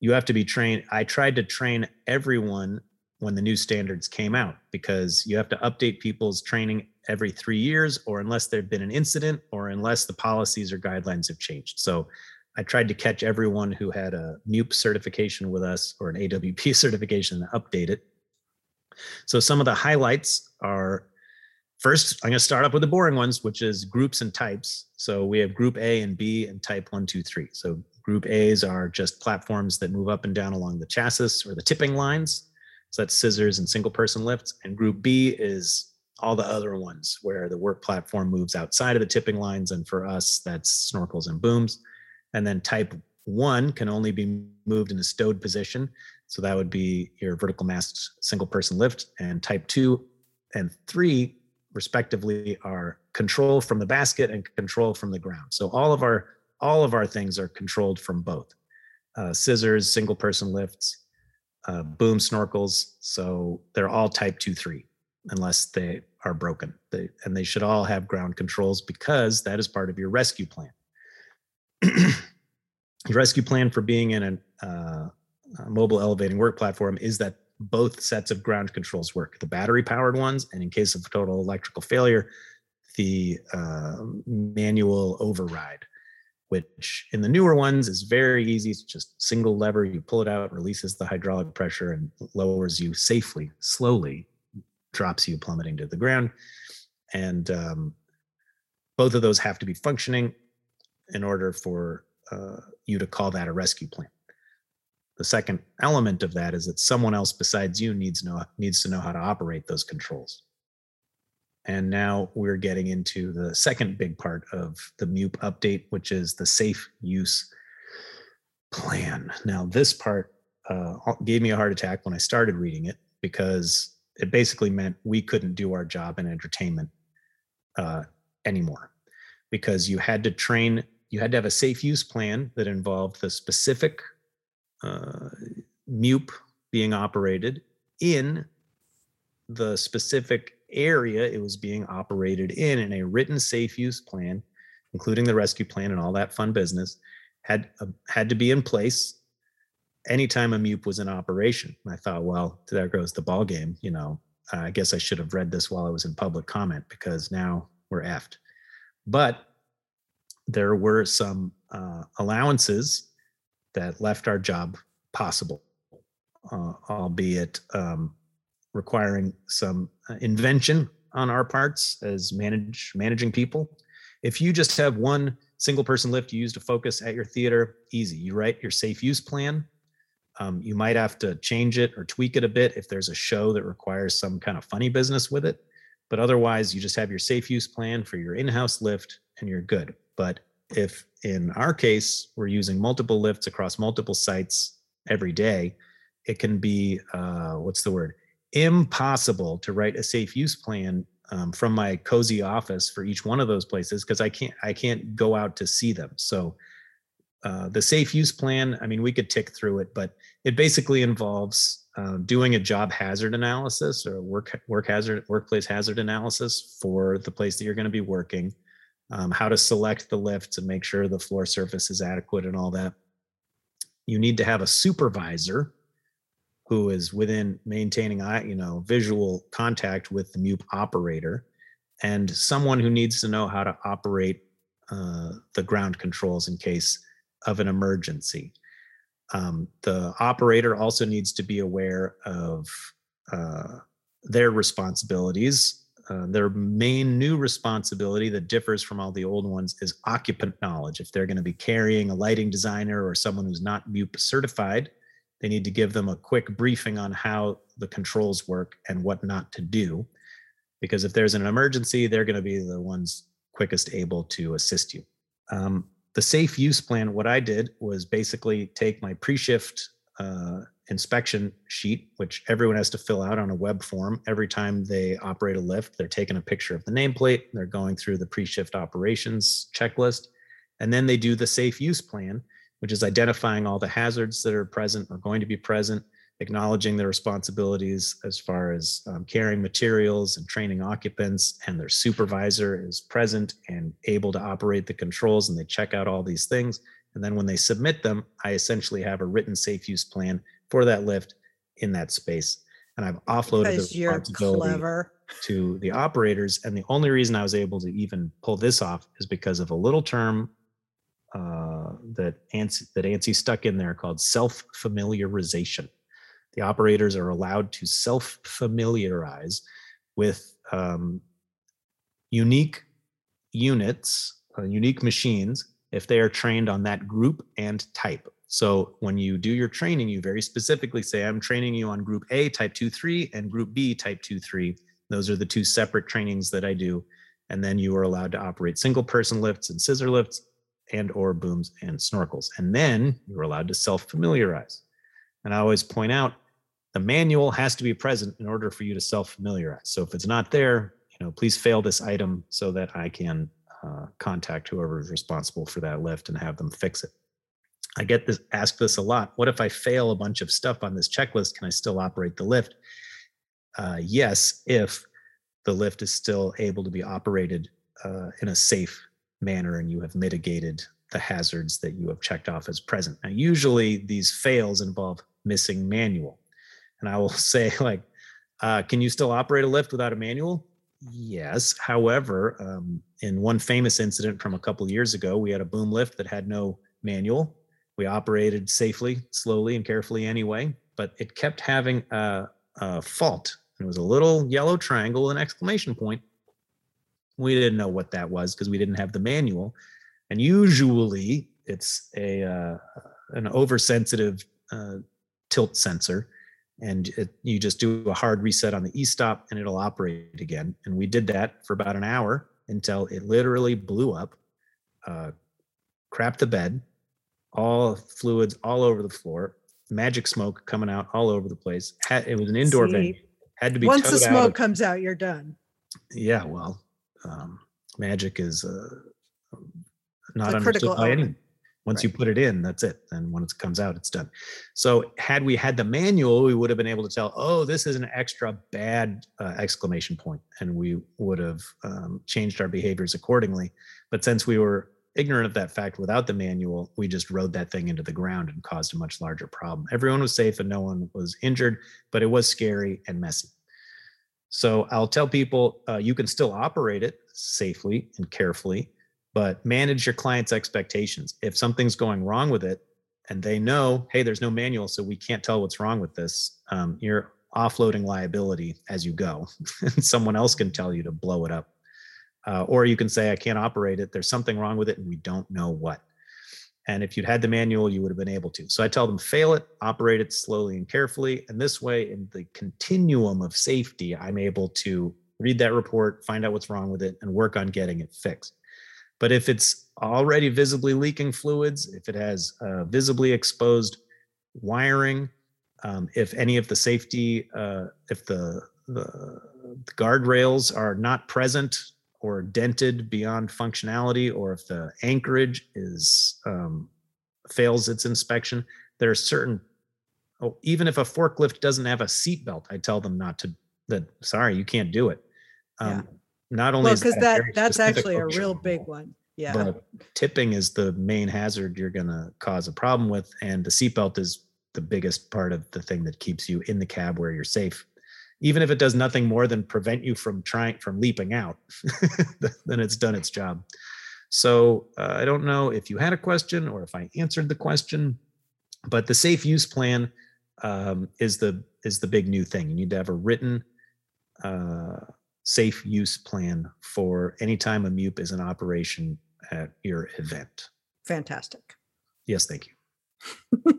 you have to be trained. I tried to train everyone when the new standards came out, because you have to update people's training every three years, or unless there'd been an incident, or unless the policies or guidelines have changed. So I tried to catch everyone who had a M E W P certification with us or an A W P certification and update it. So some of the highlights are, first, I'm going to start up with the boring ones, which is groups and types. So we have group A and B and type one, two, three. So group A's are just platforms that move up and down along the chassis or the tipping lines. So that's scissors and single person lifts. And group B is all the other ones where the work platform moves outside of the tipping lines. And for us, that's snorkels and booms. And then type one can only be moved in a stowed position. So that would be your vertical mast single person lift. And type two and three respectively are control from the basket and control from the ground. So all of our all of our things are controlled from both uh, scissors, single person lifts, uh, boom, snorkels. So they're all type two, three, unless they are broken. They, and they should all have ground controls, because that is part of your rescue plan. Your rescue plan for being in an, uh, a mobile elevating work platform is that both sets of ground controls work, the battery powered ones, and in case of total electrical failure, the uh, manual override, which in the newer ones is very easy. It's just single lever, you pull it out, releases the hydraulic pressure and lowers you safely, slowly drops you plummeting to the ground. And um, both of those have to be functioning in order for uh, you to call that a rescue plan. The second element of that is that someone else besides you needs know, needs to know how to operate those controls. And now we're getting into the second big part of the M E W P update, which is the safe use plan. Now, this part uh, gave me a heart attack when I started reading it, because it basically meant we couldn't do our job in entertainment uh, anymore, because you had to train, you had to have a safe use plan that involved the specific uh, M E W P being operated in the specific area it was being operated in, and a written safe use plan, including the rescue plan and all that fun business, had uh, had to be in place anytime a M E W P was in operation. And I thought, well, there goes the ball game. You know, uh, I guess I should have read this while I was in public comment, because now we're effed. But there were some uh, allowances that left our job possible, uh, albeit um, requiring some invention on our parts as manage managing people. If you just have one single person lift you use to focus at your theater, easy. You write your safe use plan. Um, you might have to change it or tweak it a bit if there's a show that requires some kind of funny business with it. But otherwise, you just have your safe use plan for your in-house lift and you're good. But if in our case, we're using multiple lifts across multiple sites every day, it can be, uh, what's the word? Impossible to write a safe use plan um, from my cozy office for each one of those places, because I can't, I can't go out to see them. So uh, the safe use plan, I mean, we could tick through it, but it basically involves Uh, doing a job hazard analysis or work work hazard workplace hazard analysis for the place that you're going to be working, um, how to select the lifts and make sure the floor surface is adequate and all that. you need to have a supervisor who is within maintaining, you know, visual contact with the M E W P operator, and someone who needs to know how to operate uh, the ground controls in case of an emergency. Um, the operator also needs to be aware of uh, their responsibilities. Uh, their main new responsibility that differs from all the old ones is occupant knowledge. If they're going to be carrying a lighting designer or someone who's not M E W P certified, they need to give them a quick briefing on how the controls work and what not to do. Because if there's an emergency, they're going to be the ones quickest able to assist you. Um, the safe use plan, what I did was basically take my pre-shift uh, inspection sheet, which everyone has to fill out on a web form. Every time they operate a lift, they're taking a picture of the nameplate. They're going through the pre-shift operations checklist. And then they do the safe use plan, which is identifying all the hazards that are present or going to be present, acknowledging their responsibilities as far as um, carrying materials and training occupants, and their supervisor is present and able to operate the controls, and they check out all these things. And then when they submit them, I essentially have a written safe use plan for that lift in that space. And I've offloaded the responsibility to the operators. And the only reason I was able to even pull this off is because of a little term uh, that ANSI, that ANSI stuck in there called self-familiarization. The operators are allowed to self-familiarize with um, unique units, uh, unique machines, if they are trained on that group and type. So when you do your training, you very specifically say, I'm training you on group A type two three and group B type two three. Those are the two separate trainings that I do. And then you are allowed to operate single person lifts and scissor lifts and or booms and snorkels. And then you're allowed to self-familiarize. And I always point out, the manual has to be present in order for you to self-familiarize. So if it's not there, you know, please fail this item so that I can uh, contact whoever is responsible for that lift and have them fix it. I get this, asked this a lot. What if I fail a bunch of stuff on this checklist? Can I still operate the lift? Uh, yes, if the lift is still able to be operated uh, in a safe manner and you have mitigated the hazards that you have checked off as present. Now, usually these fails involve missing manual. And I will say, like, uh, can you still operate a lift without a manual? Yes. However, um, in one famous incident from a couple of years ago, we had a boom lift that had no manual. We operated safely, slowly, and carefully anyway, but it kept having a, a fault. It was a little yellow triangle and exclamation point. We didn't know what that was because we didn't have the manual. And usually it's a uh, an oversensitive uh, tilt sensor, and it, you just do a hard reset on the e-stop and it'll operate again. And we did that for about an hour until it literally blew up, uh, crapped the bed, all fluids all over the floor, magic smoke coming out all over the place. Had, it was an indoor See, venue. Had to be once the smoke out of, comes out, you're done. Yeah, well, um, magic is. Uh, Not understood by anyone. Once you put it in, that's it. And when it comes out, it's done. So had we had the manual, we would have been able to tell, oh, this is an extra bad uh, exclamation point. And we would have um, changed our behaviors accordingly. But since we were ignorant of that fact without the manual, we just rode that thing into the ground and caused a much larger problem. Everyone was safe and no one was injured, but it was scary and messy. So I'll tell people, uh, you can still operate it safely and carefully, but manage your client's expectations. If something's going wrong with it and they know, hey, there's no manual, so we can't tell what's wrong with this, um, you're offloading liability as you go. Someone else can tell you to blow it up. Uh, or you can say, I can't operate it. There's something wrong with it and we don't know what. And if you'd had the manual, you would have been able to. So I tell them, fail it, operate it slowly and carefully. And this way, in the continuum of safety, I'm able to read that report, find out what's wrong with it, and work on getting it fixed. But if it's already visibly leaking fluids, if it has uh, visibly exposed wiring, um, if any of the safety, uh, if the, the, the guardrails are not present or dented beyond functionality, or if the anchorage is um, fails its inspection, there are certain, oh, even if a forklift doesn't have a seatbelt, I tell them not to, that, sorry, you can't do it. Um, yeah. Not only well, because that, that that's actually a real big one. Yeah. But tipping is the main hazard you're going to cause a problem with. And the seatbelt is the biggest part of the thing that keeps you in the cab where you're safe. Even if it does nothing more than prevent you from trying, from leaping out, then it's done its job. So uh, I don't know if you had a question or if I answered the question, but the safe use plan um, is the is the big new thing. You need to have a written uh, safe use plan for any time a M E W P is in operation at your event. Fantastic. Yes, thank you.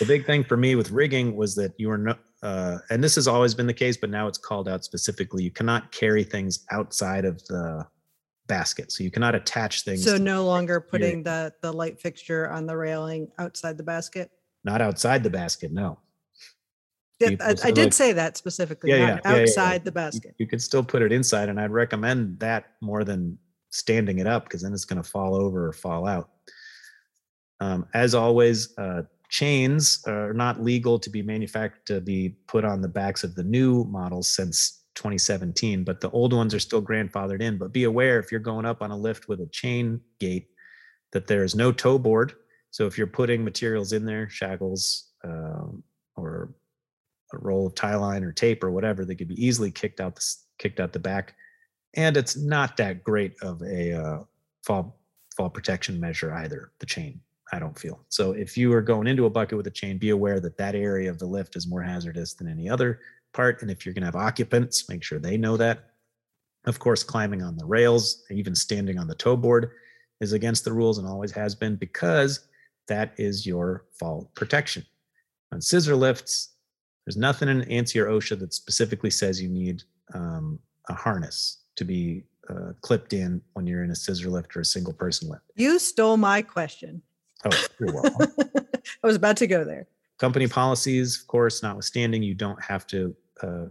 The big thing for me with rigging was that you are not, uh, and this has always been the case, but now it's called out specifically. You cannot carry things outside of the basket. So you cannot attach things. So no longer putting the, the light fixture on the railing outside the basket? Not outside the basket, no. Yeah, I, I did say that specifically, yeah, not yeah, outside yeah, yeah. the basket. You, you could still put it inside, and I'd recommend that more than standing it up, because then it's going to fall over or fall out. Um, as always, uh, chains are not legal to be manufactured to be put on the backs of the new models since twenty seventeen, but the old ones are still grandfathered in. But be aware, if you're going up on a lift with a chain gate, that there is no tow board. So if you're putting materials in there, shackles um, or a roll of tie line or tape or whatever, they could be easily kicked out the kicked out the back. And it's not that great of a uh, fall fall protection measure either. The chain, I don't feel. So if you are going into a bucket with a chain, be aware that that area of the lift is more hazardous than any other part. And if you're going to have occupants, make sure they know that. Of course, climbing on the rails, even standing on the tow board, is against the rules and always has been, because that is your fall protection. On scissor lifts, there's nothing in ANSI or OSHA that specifically says you need um, a harness to be uh, clipped in when you're in a scissor lift or a single person lift. You stole my question. Oh, you're welcome. I was about to go there. Company policies, of course, notwithstanding, you don't have to uh,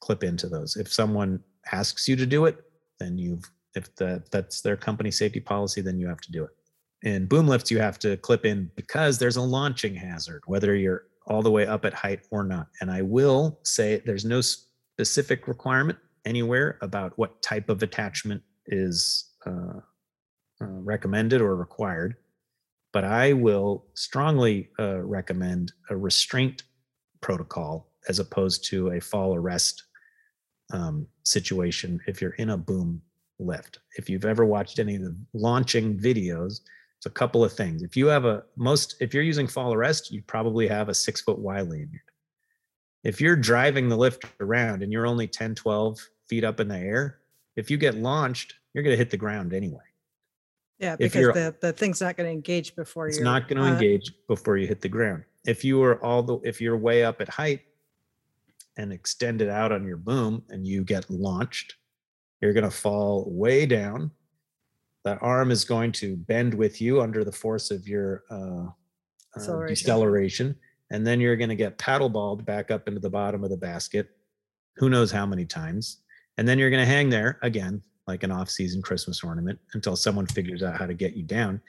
clip into those. If someone asks you to do it, then you've, if the, that's their company safety policy, then you have to do it. In boom lifts, you have to clip in because there's a launching hazard, whether you're all the way up at height or not. And I will say there's no specific requirement anywhere about what type of attachment is uh, uh, recommended or required. But I will strongly uh, recommend a restraint protocol as opposed to a fall arrest um, situation if you're in a boom lift. If you've ever watched any of the launching videos, it's a couple of things. If you have a most, if you're using fall arrest, you probably have a six foot wide lanyard. If you're driving the lift around and you're only ten, twelve feet up in the air, if you get launched, you're going to hit the ground anyway. Yeah, because the, the thing's not going to engage before you. It's not going to uh, engage before you hit the ground. If you are all the if you're way up at height and extended out on your boom and you get launched, you're going to fall way down. That arm is going to bend with you under the force of your uh, acceleration. Uh, deceleration, and then you're going to get paddleballed back up into the bottom of the basket. Who knows how many times? And then you're going to hang there again, like an off-season Christmas ornament, until someone figures out how to get you down.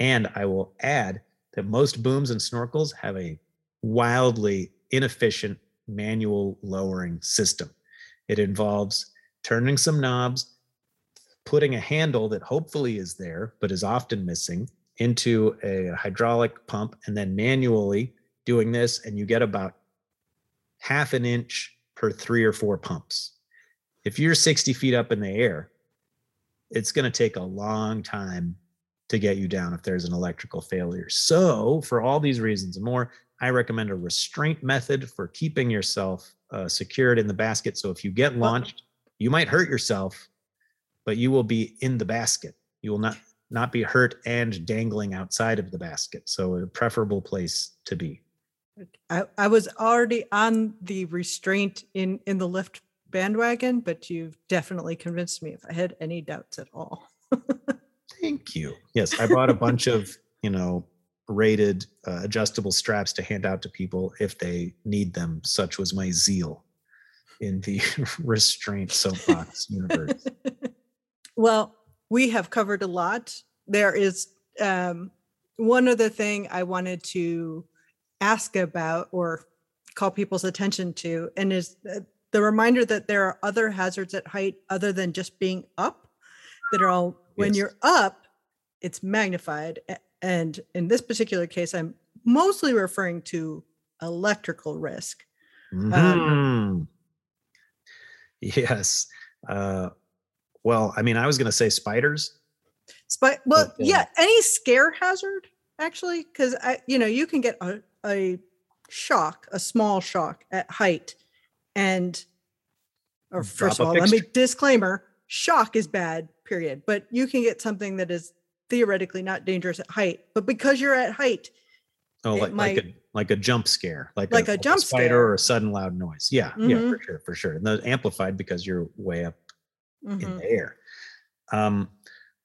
And I will add that most booms and snorkels have a wildly inefficient manual lowering system. It involves turning some knobs, putting a handle that hopefully is there, but is often missing, into a hydraulic pump, and then manually doing this, and you get about half an inch per three or four pumps. If you're sixty feet up in the air, it's going to take a long time to get you down if there's an electrical failure. So for all these reasons and more, I recommend a restraint method for keeping yourself uh, secured in the basket. So if you get launched, you might hurt yourself, but you will be in the basket. You will not, not be hurt and dangling outside of the basket. So a preferable place to be. I, I was already on the restraint in, in the lift bandwagon, but you've definitely convinced me if I had any doubts at all. Thank you. Yes, I brought a bunch of, you know, rated uh, adjustable straps to hand out to people if they need them. Such was my zeal in the restraint soapbox universe. Well, we have covered a lot. There is um, one other thing I wanted to ask about or call people's attention to, and is uh, the reminder that there are other hazards at height other than just being up that are all, when yes. you're up, it's magnified. And in this particular case, I'm mostly referring to electrical risk. Mm-hmm. Um, yes. Uh, well, I mean, I was going to say spiders. Spi- well, but, uh, yeah, any scare hazard, actually, because, you know, you can get a, a shock, a small shock at height. And or first of all, let me disclaimer, shock is bad, period. But you can get something that is theoretically not dangerous at height, but because you're at height, oh, like, might, like a like a jump scare, like, like a, a jump like a spider scare. Or a sudden loud noise. Yeah, mm-hmm. yeah, for sure, for sure. And those amplified because you're way up mm-hmm. in the air. Um,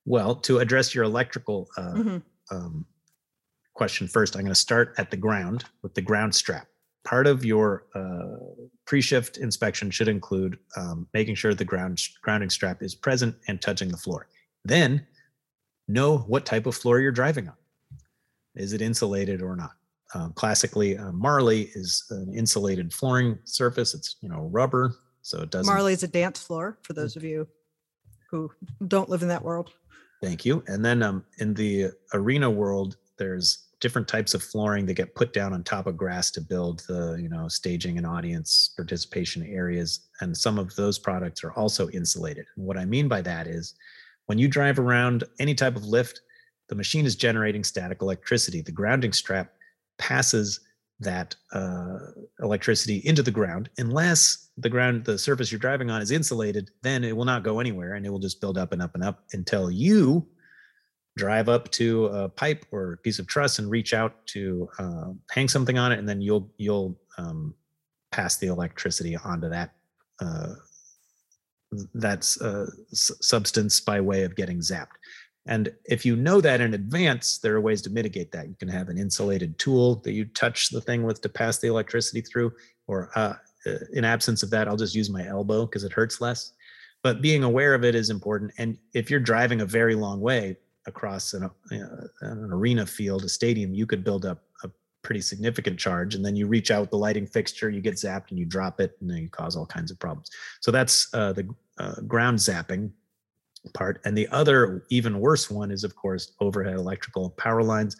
well, to address your electrical uh, mm-hmm. um, question first, I'm going to start at the ground with the ground strap. Part of your uh, pre-shift inspection should include um, making sure the ground grounding strap is present and touching the floor. Then know what type of floor you're driving on. Is it insulated or not? Um, classically, uh, Marley is an insulated flooring surface. It's, you know, rubber, so it doesn't. Marley is a dance floor for those of you who don't live in that world. Thank you. And then um, in the arena world, there's different types of flooring that get put down on top of grass to build the, you know, staging and audience participation areas. And some of those products are also insulated. And what I mean by that is, when you drive around any type of lift, the machine is generating static electricity. The grounding strap passes that uh, electricity into the ground. Unless the ground, the surface you're driving on is insulated, then it will not go anywhere and it will just build up and up and up until you drive up to a pipe or a piece of truss and reach out to uh, hang something on it, and then you'll you'll um, pass the electricity onto that uh, that's uh, s- substance by way of getting zapped. And if you know that in advance, there are ways to mitigate that. You can have an insulated tool that you touch the thing with to pass the electricity through, or uh, in absence of that, I'll just use my elbow because it hurts less. But being aware of it is important. And if you're driving a very long way across an, uh, an arena field, a stadium, you could build up a pretty significant charge. And then you reach out with the lighting fixture, you get zapped and you drop it, and then you cause all kinds of problems. So that's uh, the uh, ground zapping part. And the other even worse one is, of course, overhead electrical power lines.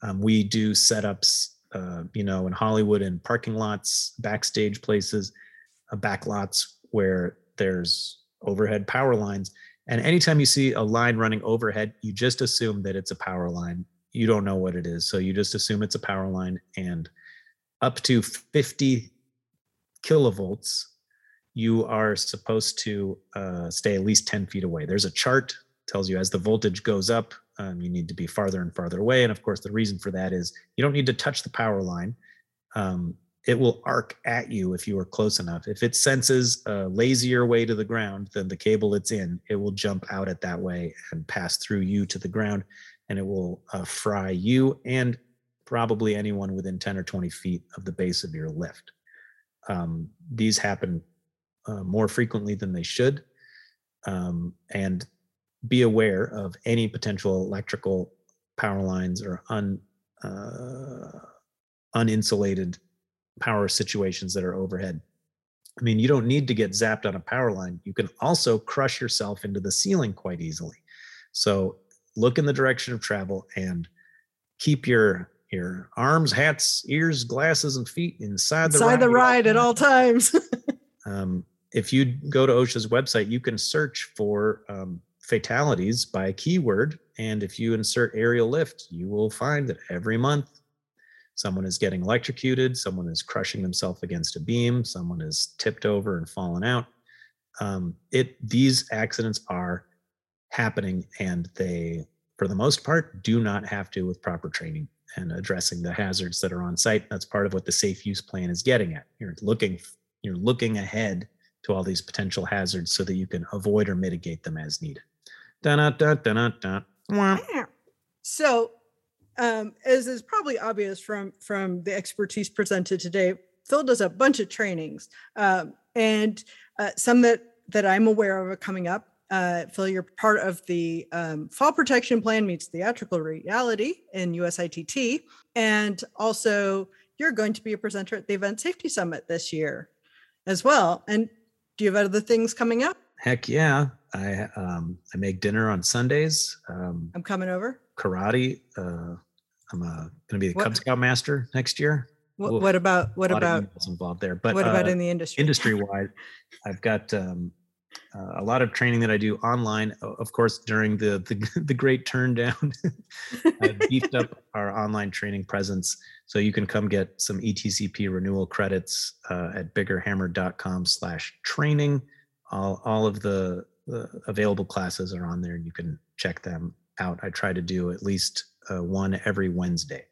Um, we do setups, uh, you know, in Hollywood, in parking lots, backstage places, uh, back lots where there's overhead power lines. And anytime you see a line running overhead, you just assume that it's a power line. You don't know what it is, so you just assume it's a power line. And up to fifty kilovolts, you are supposed to uh, stay at least ten feet away. There's a chart tells you as the voltage goes up, um, you need to be farther and farther away. And of course, the reason for that is you don't need to touch the power line. Um, it will arc at you if you are close enough. If it senses a lazier way to the ground than the cable it's in, it will jump out at that way and pass through you to the ground, and it will uh, fry you and probably anyone within ten or twenty feet of the base of your lift. Um, these happen Uh, more frequently than they should, um, and be aware of any potential electrical power lines or un, uh, uninsulated power situations that are overhead. I mean, you don't need to get zapped on a power line. You can also crush yourself into the ceiling quite easily. So look in the direction of travel and keep your your arms, hats, ears, glasses, and feet inside the inside ride, the ride at all times. um, If you go to OSHA's website, you can search for um, fatalities by keyword. And if you insert aerial lift, you will find that every month someone is getting electrocuted, someone is crushing themselves against a beam, someone is tipped over and fallen out. Um, it these accidents are happening, and they, for the most part, do not have to with proper training and addressing the hazards that are on site. That's part of what the safe use plan is getting at. You're looking, you're looking ahead to all these potential hazards so that you can avoid or mitigate them as needed. So um, as is probably obvious from, from the expertise presented today, Phil does a bunch of trainings um, and uh, some that, that I'm aware of are coming up. Uh, Phil, you're part of the um, Fall Protection Plan Meets Theatrical Reality in U S I T T. And also you're going to be a presenter at the Event Safety Summit this year as well. And do you have other things coming up? Heck yeah. I um, I make dinner on Sundays. Um, I'm coming over. Karate. Uh, I'm uh, going to be the what? Cub Scout master next year. What, what about what about involved there? But what about uh, in the industry? Industry wide, I've got um, uh, a lot of training that I do online. Of course, during the the, the great turn down, I've beefed up our online training presence. So you can come get some E T C P renewal credits uh, at bigger hammer dot com slash training. All all of the, the available classes are on there, and you can check them out. I try to do at least uh, one every Wednesday.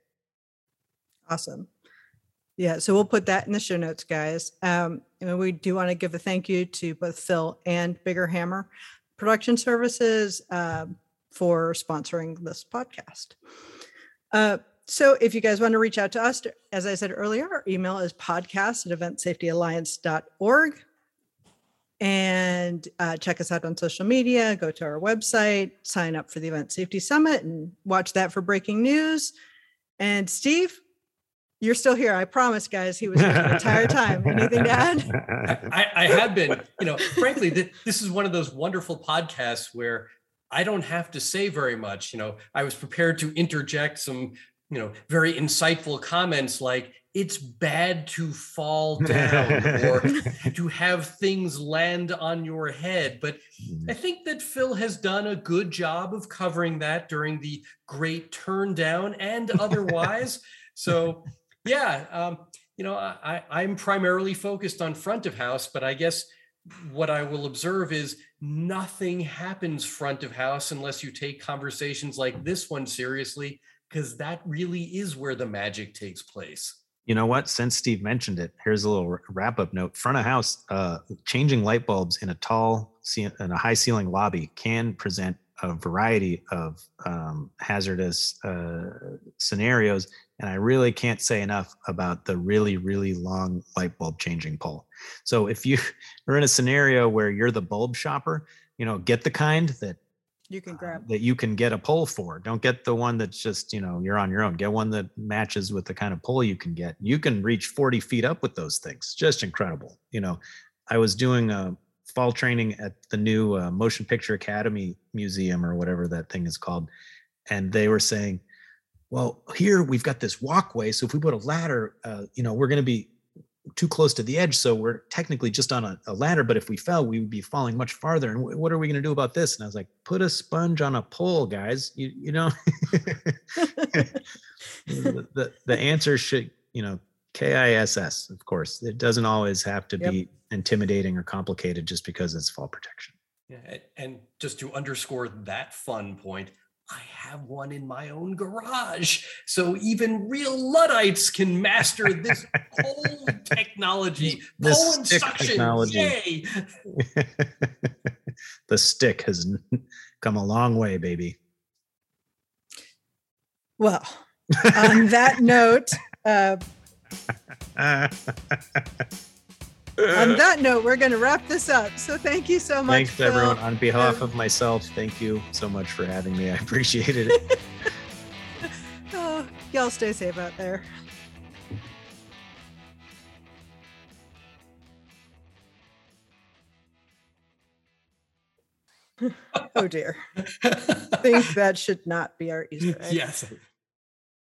Awesome. Yeah, so we'll put that in the show notes, guys. Um, and we do want to give a thank you to both Phil and Bigger Hammer Production Services uh, for sponsoring this podcast. Uh, so if you guys want to reach out to us, as I said earlier, our email is podcast at event safety alliance dot org. And uh, check us out on social media, go to our website, sign up for the Event Safety Summit, and watch that for breaking news. And Steve, you're still here. I promise, guys. He was here the entire time. Anything to add? I, I have been. You know, frankly, th- this is one of those wonderful podcasts where I don't have to say very much. You know, I was prepared to interject some, you know, very insightful comments like, it's bad to fall down or to have things land on your head. But I think that Phil has done a good job of covering that during the great turn down and otherwise. So... Yeah, um, you know, I, I'm primarily focused on front of house, but I guess what I will observe is nothing happens front of house unless you take conversations like this one seriously, because that really is where the magic takes place. You know what? Since Steve mentioned it, here's a little wrap-up note. Front of house, uh, changing light bulbs in a tall, in a high-ceiling lobby can present a variety of um, hazardous uh, scenarios. And I really can't say enough about the really, really long light bulb changing pole. So if you are in a scenario where you're the bulb shopper, you know, get the kind that you can grab, uh, that you can get a pole for. Don't get the one that's just, you know, you're on your own. Get one that matches with the kind of pole you can get. You can reach forty feet up with those things. Just incredible. You know, I was doing a fall training at the new uh, Motion Picture Academy Museum or whatever that thing is called. And they were saying, well, here we've got this walkway. So if we put a ladder, uh, you know, we're going to be too close to the edge. So we're technically just on a, a ladder, but if we fell, we would be falling much farther. And w- what are we going to do about this? And I was like, put a sponge on a pole, guys. You you know, the, the, the answer should, you know, K I S S, of course. It doesn't always have to yep. be intimidating or complicated just because it's fall protection. Yeah, and just to underscore that fun point, I have one in my own garage. So even real Luddites can master this whole technology. The pole stick and suction. Technology. Yay. The stick has come a long way, baby. Well, on that note, uh, on that note, we're going to wrap this up. So thank you so much. Thanks, Phil. Everyone. On behalf um, of myself, thank you so much for having me. I appreciated it. Oh, y'all stay safe out there. Oh, dear. I think that should not be our Easter egg. Yes.